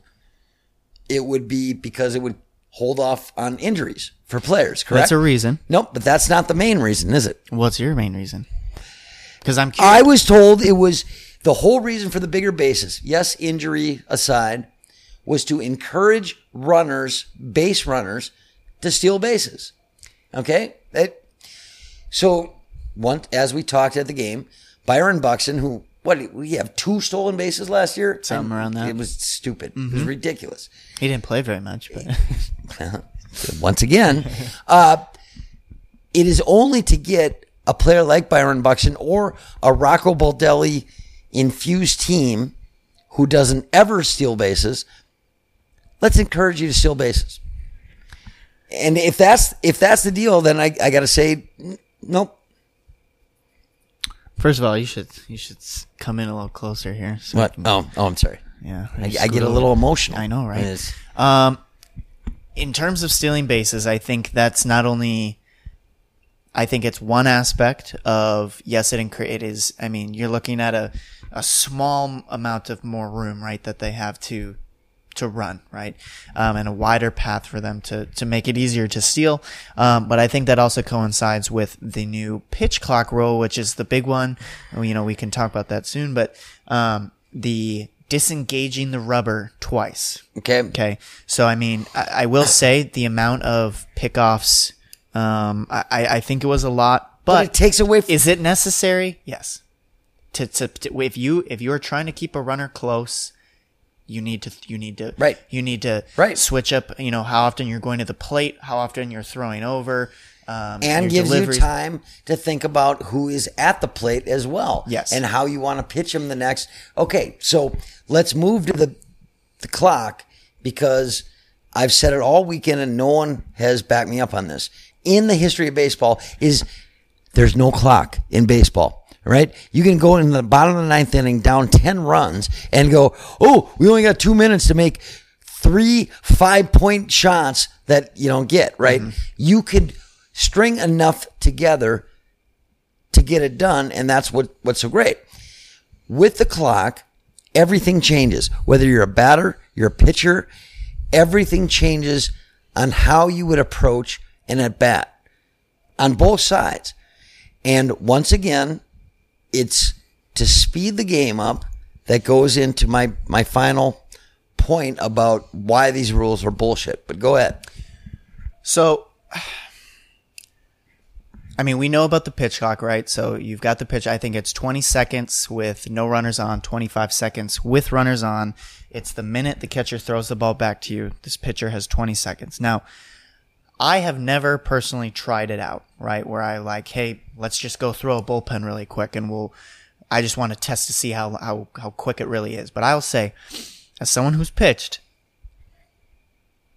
it would be because it would hold off on injuries for players, correct? That's a reason. Nope, but that's not the main reason, is it? What's your main reason? Because I'm curious. I was told it was the whole reason for the bigger bases, yes, injury aside, was to encourage runners, base runners, to steal bases. Okay? So, once, as we talked at the game, Byron Buxton, who, we have 2 stolen bases last year? Something around that. It was stupid. Mm-hmm. It was ridiculous. He didn't play very much. But once again, it is only to get a player like Byron Buxton or a Rocco Baldelli-infused team who doesn't ever steal bases. Let's encourage you to steal bases. And if that's the deal, then I got to say, nope. First of all, you should come in a little closer here. So what? Oh, I'm sorry. Yeah, I get a little emotional. I know, right? In terms of stealing bases, I think that's not only. I think it's one aspect of yes, it is. I mean, you're looking at a small amount of more room, right, that they have to run, right, and a wider path for them to make it easier to steal. But I think that also coincides with the new pitch clock rule, which is the big one. You know, we can talk about that soon, but the disengaging the rubber twice. Okay. So, I mean, I will say the amount of pickoffs, I think it was a lot, but it takes away from... Is it necessary? Yes. To if you're trying to keep a runner close, You need to switch up, you know, how often you're going to the plate, how often you're throwing over, and gives deliveries. You time to think about who is at the plate as well. Yes. And how you want to pitch him the next. Okay, so let's move to the clock, because I've said it all weekend and no one has backed me up on this. In the history of baseball there's no clock in baseball. Right? You can go in the bottom of the 9th inning down 10 runs and go, oh, we only got 2 minutes to make 3 5-point shots that you don't get, right? Mm-hmm. You could string enough together to get it done, and that's what's so great. With the clock, everything changes. Whether you're a batter, you're a pitcher, everything changes on how you would approach an at-bat on both sides. And once again, it's to speed the game up that goes into my final point about why these rules are bullshit. But go ahead. So, I mean, we know about the pitch clock, right? So you've got the pitch. I think it's 20 seconds with no runners on, 25 seconds with runners on. It's the minute the catcher throws the ball back to you. This pitcher has 20 seconds. Now, I have never personally tried it out, right? Where I like, hey, let's just go throw a bullpen really quick and I just want to test to see how quick it really is. But I'll say, as someone who's pitched,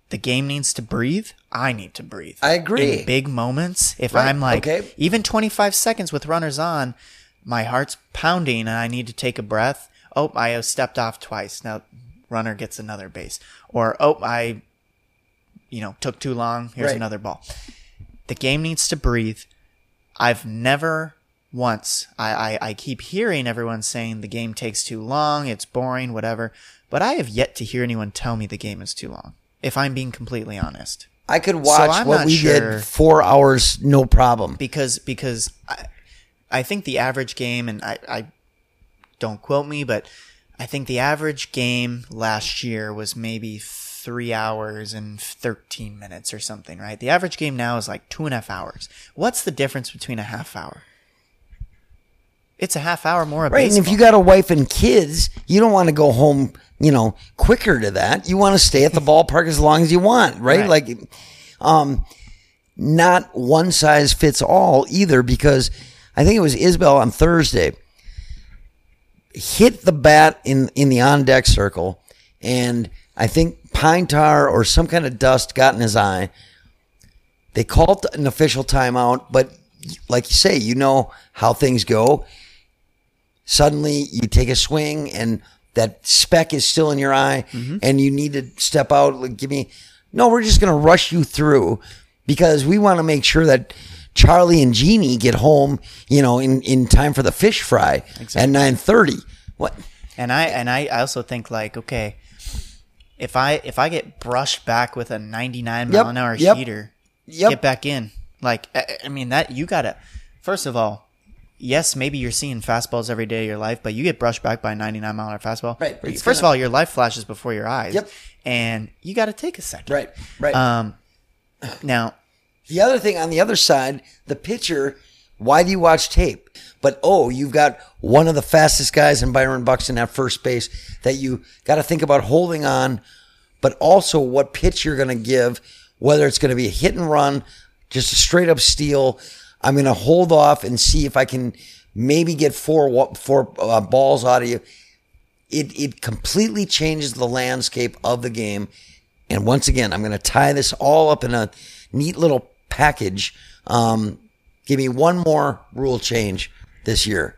the game needs to breathe. I need to breathe. I agree. In big moments, if right. I'm like, okay. Even 25 seconds with runners on, my heart's pounding and I need to take a breath. Oh, I have stepped off twice. Now runner gets another base. Or, oh, I... you know, took too long. Here's another ball. The game needs to breathe. I've never once, I keep hearing everyone saying the game takes too long, it's boring, whatever. But I have yet to hear anyone tell me the game is too long, if I'm being completely honest. I could watch did 4 hours, no problem. Because I think the average game, and I don't quote me, but I think the average game last year was maybe 3 hours and 13 minutes or something, right? The average game now is like 2.5 hours. What's the difference between a half hour? It's a half hour more of baseball. Right, and if you got a wife and kids, you don't want to go home, you know, quicker to that. You want to stay at the ballpark as long as you want, right? Like, not one size fits all either, because I think it was Isbell on Thursday hit the bat in the on-deck circle, and I think pine tar or some kind of dust got in his eye. They called an official timeout, but like you say, you know how things go. Suddenly you take a swing and that speck is still in your eye, mm-hmm. and you need to step out. Like, give me, no, we're just going to rush you through because we want to make sure that Charlie and Jeannie get home, you know, in time for the fish fry at 9:30. What? And I also think, like, okay, if I get brushed back with a 99 mile an hour heater, get back in. Like, I mean, that you gotta. First of all, yes, maybe you're seeing fastballs every day of your life, but you get brushed back by a 99 mile an hour fastball. Right. First of all, your life flashes before your eyes. Yep. And you got to take a second. Right. Right. Now, the other thing on the other side, the pitcher. Why do you watch tape? But, oh, you've got one of the fastest guys in Byron Buxton at first base that you got to think about holding on, but also what pitch you're going to give, whether it's going to be a hit and run, just a straight up steal. I'm going to hold off and see if I can maybe get four balls out of you. It completely changes the landscape of the game. And once again, I'm going to tie this all up in a neat little package. Give me one more rule change this year.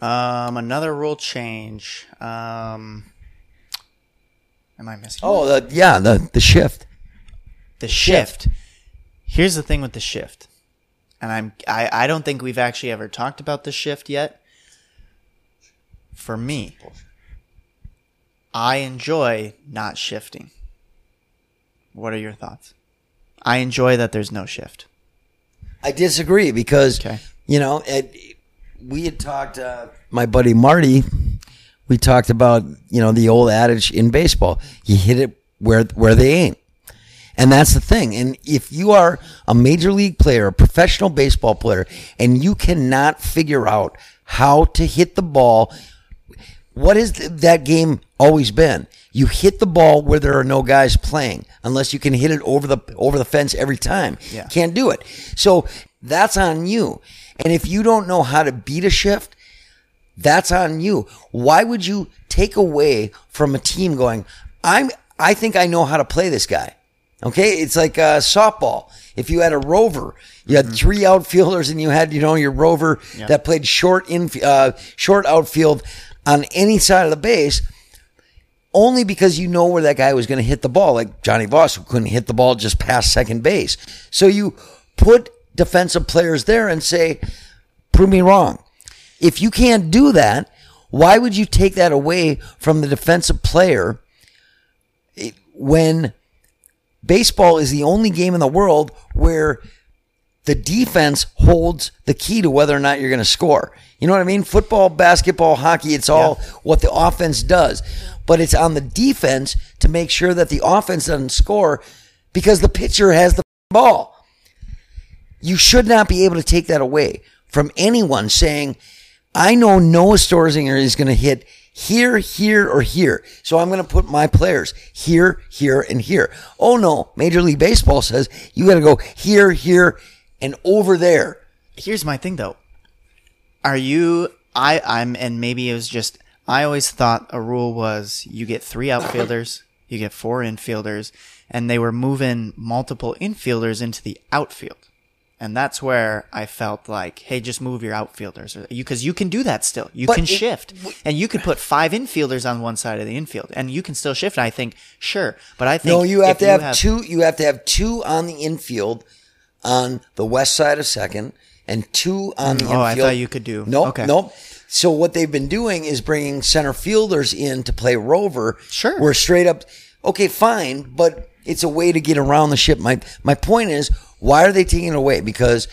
Another rule change. Am I missing? Oh, the shift. The shift. Here's the thing with the shift, and I don't think we've actually ever talked about the shift yet. For me, I enjoy not shifting. What are your thoughts? I enjoy that there's no shift. I disagree because, you know, we had talked, my buddy Marty, we talked about, you know, the old adage in baseball, you hit it where they ain't. And that's the thing. And if you are a major league player, a professional baseball player, and you cannot figure out how to hit the ball, what has that game always been? You hit the ball where there are no guys playing, unless you can hit it over the fence every time. Yeah. Can't do it. So that's on you. And if you don't know how to beat a shift, that's on you. Why would you take away from a team going, I think I know how to play this guy. Okay, it's like softball. If you had a rover, you had three outfielders, and you had your rover that played short outfield on any side of the base. Only because you know where that guy was going to hit the ball, like Jonny Voss, who couldn't hit the ball just past second base. So you put defensive players there and say, prove me wrong. If you can't do that, why would you take that away from the defensive player when baseball is the only game in the world where the defense holds the key to whether or not you're going to score? You know what I mean? Football, basketball, hockey, it's all what the offense does. But it's on the defense to make sure that the offense doesn't score because the pitcher has the ball. You should not be able to take that away from anyone saying, I know Noah Storzinger is going to hit here, here, or here. So I'm going to put my players here, here, and here. Oh, no. Major League Baseball says you got to go here, here, and over there. Here's my thing, though. I always thought a rule was you get three outfielders, you get four infielders, and they were moving multiple infielders into the outfield. And that's where I felt like, hey, just move your outfielders. Because you can do that still. You can shift. And you could put five infielders on one side of the infield, and you can still shift. And I think, sure. But I think no, you have to have two on the infield on the west side of second and two on the infield. Oh, I thought you could do. Nope. So what they've been doing is bringing center fielders in to play rover. Sure. We're straight up. Okay, fine. But it's a way to get around the ship. My point is, why are they taking it away? Because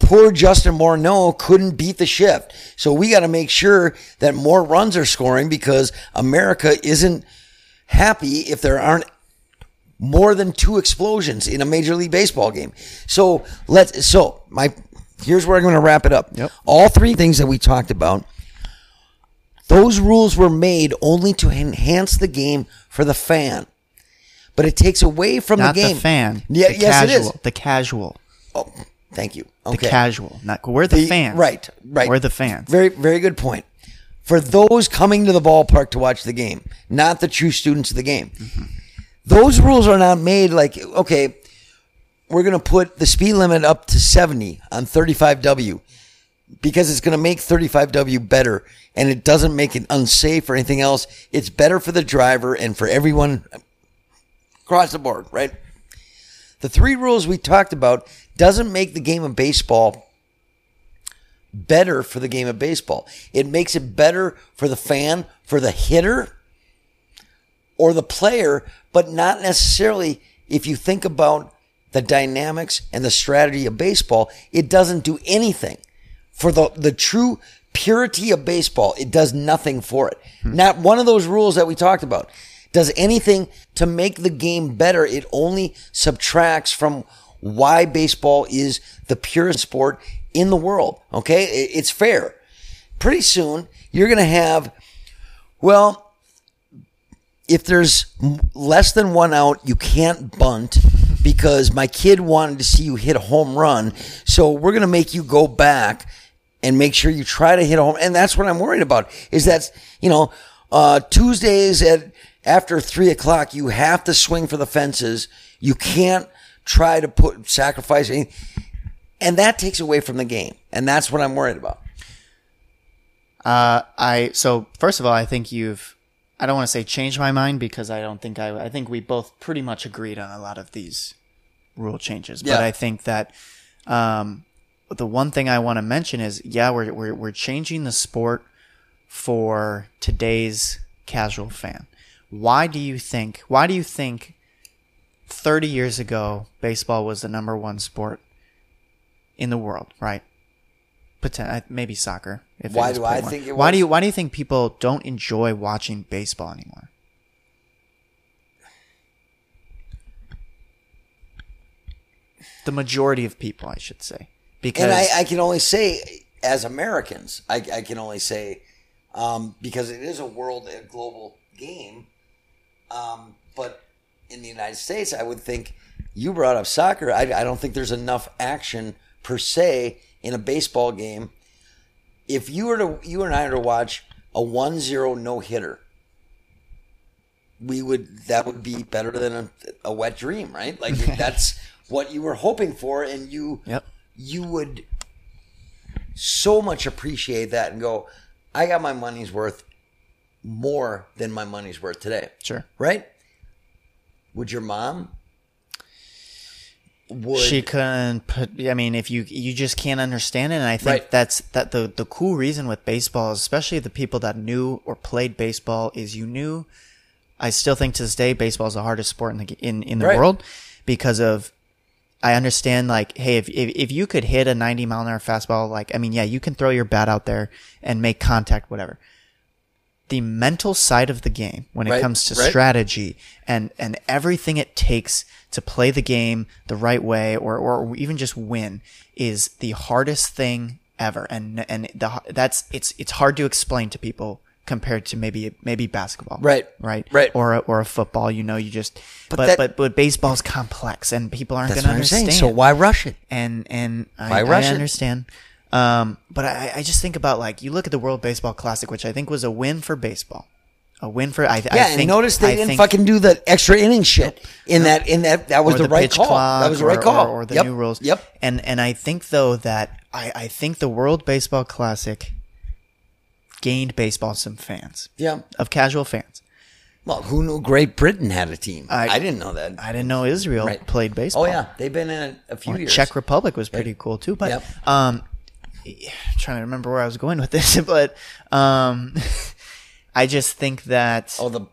poor Justin Morneau couldn't beat the shift. So we got to make sure that more runs are scoring because America isn't happy if there aren't more than two explosions in a Major League Baseball game. So here's where I'm going to wrap it up. Yep. All three things that we talked about, those rules were made only to enhance the game for the fan. But it takes away from the game. Not the fan. Yeah, yes, it is. The casual. Oh, thank you. Okay. The casual. We're the fans. Right. We're the fans. Very, very good point. for those coming to the ballpark to watch the game, not the true students of the game. Mm-hmm. Those rules are not made like, okay, we're going to put the speed limit up to 70 on 35W because it's going to make 35W better and it doesn't make it unsafe or anything else. It's better for the driver and for everyone across the board, right? The three rules we talked about doesn't make the game of baseball better for the game of baseball. It makes it better for the fan, for the hitter, or the player, but not necessarily if you think about the dynamics and the strategy of baseball. It doesn't do anything for the true purity of baseball. It does nothing for it. Not one of those rules that we talked about does anything to make the game better. It only subtracts from why baseball is the purest sport in the world. Okay. It's fair. Pretty soon you're going to have, well, if there's less than one out, you can't bunt because my kid wanted to see you hit a home run. So we're going to make you go back and make sure you try to hit a home. And that's what I'm worried about is that, you know, Tuesdays after 3 o'clock, you have to swing for the fences. You can't try to sacrifice anything. And that takes away from the game. And that's what I'm worried about. So first of all, I think I don't want to say changed my mind because I don't think I think we both pretty much agreed on a lot of these rule changes. Yeah. But I think that, the one thing I want to mention is, yeah, we're changing the sport for today's casual fan. Why do you think 30 years ago, baseball was the number one sport in the world, right? Maybe soccer. Why do you think people don't enjoy watching baseball anymore? The majority of people, I should say, because I can only say as Americans, I can only say because it is a global game, but in the United States, I would think you brought up soccer. I don't think there's enough action per se in a baseball game. If you and I were to watch a 1-0 no hitter, that would be better than a wet dream, right? Like that's what you were hoping for, and you would so much appreciate that and go, I got my money's worth more than my money's worth today. Sure. Right? Would your mom? She couldn't put. I mean, if you just can't understand it, and I think that's the cool reason with baseball, especially the people that knew or played baseball, is you knew. I still think to this day, baseball is the hardest sport in the world because of. I understand, like, hey, if you could hit a 90 mile an hour fastball, like, I mean, yeah, you can throw your bat out there and make contact, whatever. The mental side of the game when it comes to strategy and everything it takes to play the game the right way or even just win is the hardest thing ever. It's hard to explain to people compared to maybe basketball. Right. Or a football, you just, but baseball's complex and people aren't going to understand. So why rush it? I understand. But I just think about, like, you look at the World Baseball Classic, which I think was a win for baseball. A win for I think fucking do the extra inning shit that was the right call. That was the right call. Or the new rules. Yep. And I think though that I think the World Baseball Classic gained baseball some fans. Yeah. Of casual fans. Well, who knew Great Britain had a team? I didn't know that. I didn't know Israel played baseball. Oh yeah. They've been in it a few years. Czech Republic was pretty cool too. But I'm trying to remember where I was going with this, but I just think that the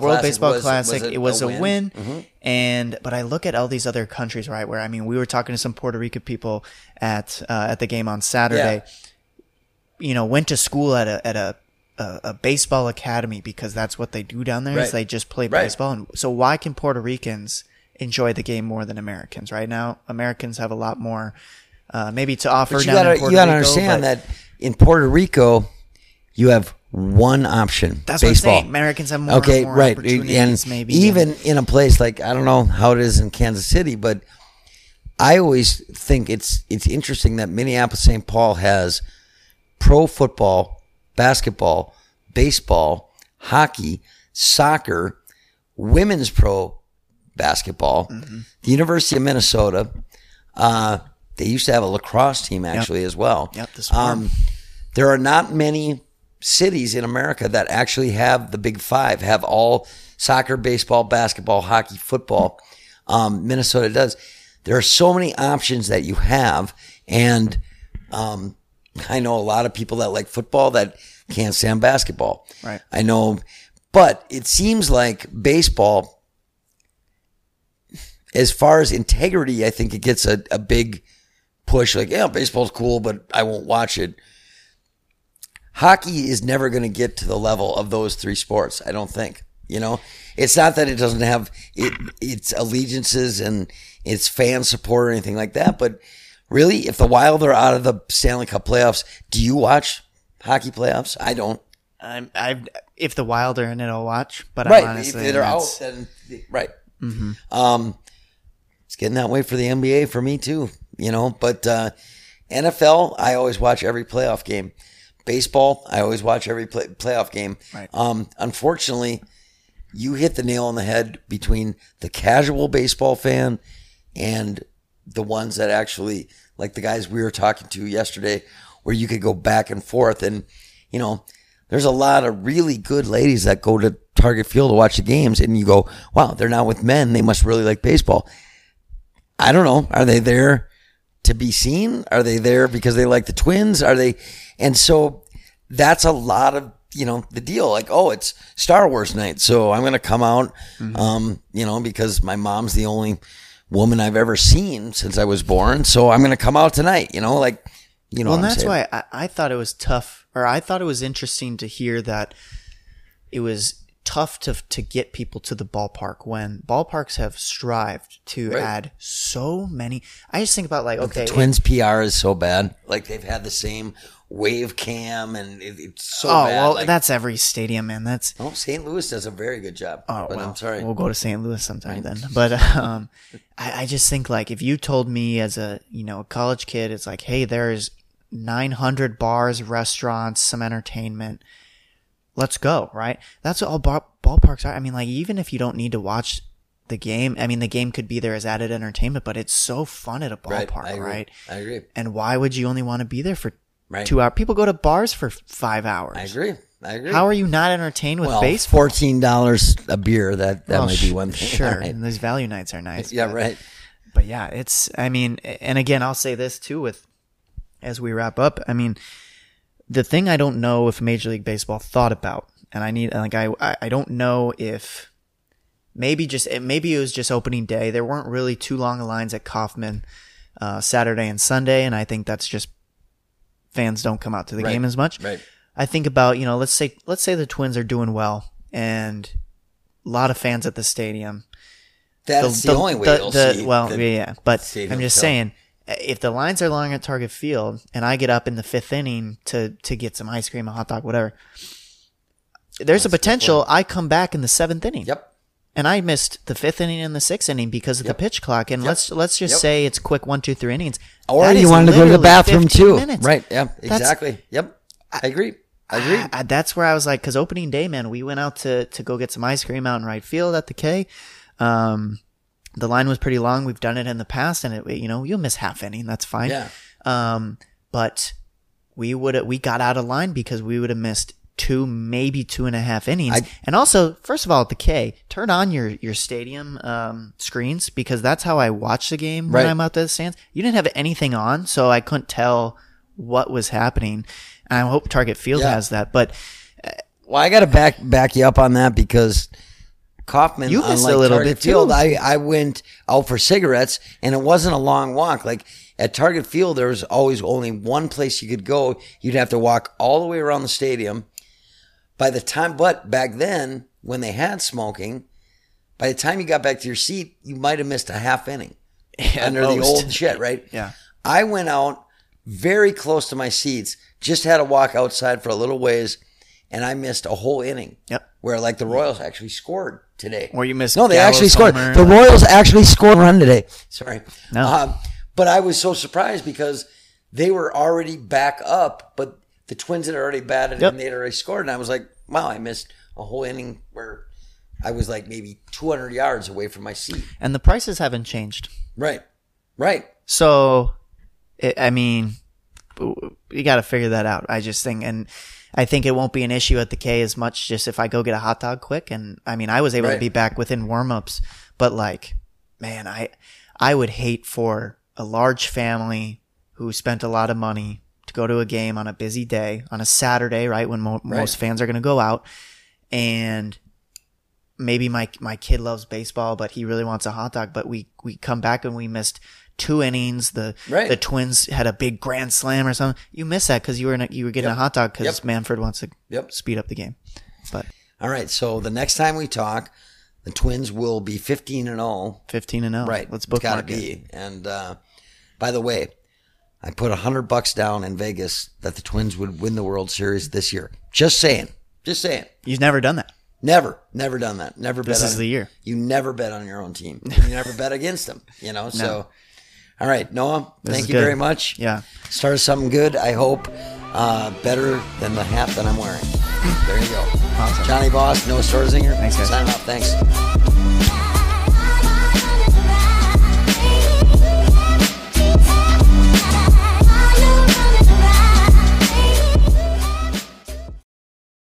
World Baseball Classic it was a win. Mm-hmm. But I look at all these other countries, right? Where, I mean, we were talking to some Puerto Rican people at the game on Saturday. Yeah. You know, went to school at a baseball academy because that's what they do down there. Is they just play baseball. And so why can Puerto Ricans enjoy the game more than Americans? Right now, Americans have a lot more. Maybe to offer down in Puerto Rico. You got to understand that in Puerto Rico, you have one option. That's baseball. What I'm saying. Americans have more opportunities. And maybe even in a place like, I don't know how it is in Kansas City, but I always think it's interesting that Minneapolis-St. Paul has pro football basketball, baseball, hockey, soccer, women's pro basketball, the University of Minnesota. They used to have a lacrosse team actually as well. There are not many cities in America that actually have the big five, have all soccer, baseball, basketball, hockey, football. Minnesota does. There are so many options that you have. And I know a lot of people that like football that can't stand basketball. Right. I know. But it seems like baseball, as far as integrity, I think it gets a big push. Like, yeah, baseball's cool, but I won't watch it. Hockey is never going to get to the level of those three sports, I don't think. You know, it's not that it doesn't have its allegiances and its fan support or anything like that. But really, if the Wild are out of the Stanley Cup playoffs, do you watch hockey playoffs? I don't. If the Wild are in it, I'll watch. But I'm honestly, if they're out, then right. It's getting that way for the NBA for me too. You know, but NFL, I always watch every playoff game. Baseball, I always watch every playoff game. Right. Unfortunately, you hit the nail on the head between the casual baseball fan and the ones that actually, like the guys we were talking to yesterday, where you could go back and forth. And, you know, there's a lot of really good ladies that go to Target Field to watch the games, and you go, wow, they're not with men. They must really like baseball. I don't know. Are they there to be seen? Are they there because they like the Twins? Are they? And so that's a lot of, you know, the deal, like, oh, it's Star Wars night, so I'm going to come out, you know, because my mom's the only woman I've ever seen since I was born, so I'm going to come out tonight, you know, like, you know. Well, and that's why I thought it was tough, or I thought it was interesting to hear that it was tough to get people to the ballpark when ballparks have strived to add so many. I just think about, like, okay, the Twins PR is so bad. Like, they've had the same wave cam, and it's so bad. Well, like, that's every stadium, man. That's St. Louis does a very good job. Well, I'm sorry, we'll go to St. Louis sometime then. But I just think, like, if you told me as a, you know, a college kid, it's like, hey, there's 900 bars, restaurants, some entertainment. Let's go, right? That's what all ballparks are. I mean, like, even if you don't need to watch the game, I mean, the game could be there as added entertainment, but it's so fun at a ballpark, right? I agree. And why would you only want to be there for 2 hours? People go to bars for 5 hours. I agree. How are you not entertained with baseball? $14 a beer, that might be one thing. Sure, right. And those value nights are nice. Yeah, but, right. But, yeah, it's, I mean, and again, I'll say this, too, with as we wrap up, I mean, the thing I don't know if Major League Baseball thought about, and I don't know if maybe it was just opening day. There weren't really too long lines at Kauffman Saturday and Sunday, and I think that's just fans don't come out to the game as much. Right. I think about, you know, let's say the Twins are doing well and a lot of fans at the stadium. That's the only way you'll see. Well, yeah, but I'm just saying, if the lines are long at Target Field and I get up in the fifth inning to get some ice cream, a hot dog, whatever, there's a potential I come back in the seventh inning. Yep. And I missed the fifth inning and the sixth inning because of the pitch clock. And let's just say it's quick 1, 2, 3 innings. Or you wanted to go to the bathroom too. Right. Yeah, exactly. I agree. That's where I was like, because opening day, man, we went out to go get some ice cream out in right field at the K. The line was pretty long. We've done it in the past, and it, you know, you'll miss half inning. That's fine. Yeah. But we got out of line because we would have missed 2, maybe 2.5 innings. And also, first of all, at the K, turn on your stadium screens, because that's how I watch the game when I'm out there at the stands. You didn't have anything on, so I couldn't tell what was happening. And I hope Target Field has that. But well, I got to back you up on that, because Kauffman, you missed a little bit too. I went out for cigarettes, and it wasn't a long walk. Like, at Target Field, there was always only one place you could go. You'd have to walk all the way around the stadium. But back then, when they had smoking, by the time you got back to your seat, you might have missed a half inning under the old shit, right? Yeah. I went out very close to my seats, just had to walk outside for a little ways, and I missed a whole inning. Yep. Where, like, the Royals actually scored today. Or you missed. No, they actually scored. The Royals actually scored a run today. Sorry. No. But I was so surprised because they were already back up, but the Twins had already batted and they'd already scored. And I was like, wow, I missed a whole inning where I was like maybe 200 yards away from my seat. And the prices haven't changed. Right. So, I mean, you got to figure that out. I just think, and I think it won't be an issue at the K as much, just if I go get a hot dog quick. And I mean, I was able to be back within warmups, but like, man, I would hate for a large family who spent a lot of money to go to a game on a busy day on a Saturday, right? When most fans are going to go out, and maybe my kid loves baseball, but he really wants a hot dog. But we come back and we missed 2 innings. The Twins had a big grand slam or something. You miss that because you were getting a hot dog because Manfred wants to speed up the game. But all right, so the next time we talk, the Twins will be 15-0. 15-0. Right. Let's bookmark it. And by the way, I put $100 down in Vegas that the Twins would win the World Series this year. Just saying. You've never done that. Never done that. Never bet. This is the year. You never bet on your own team. You never bet against them, you know? No. So, all right, Noah, thank you very much. Yeah. Started something good, I hope. Better than the hat that I'm wearing. There you go. Awesome. Jonny Voss, Noah Storzinger. Thanks, guys. Sign up. Thanks.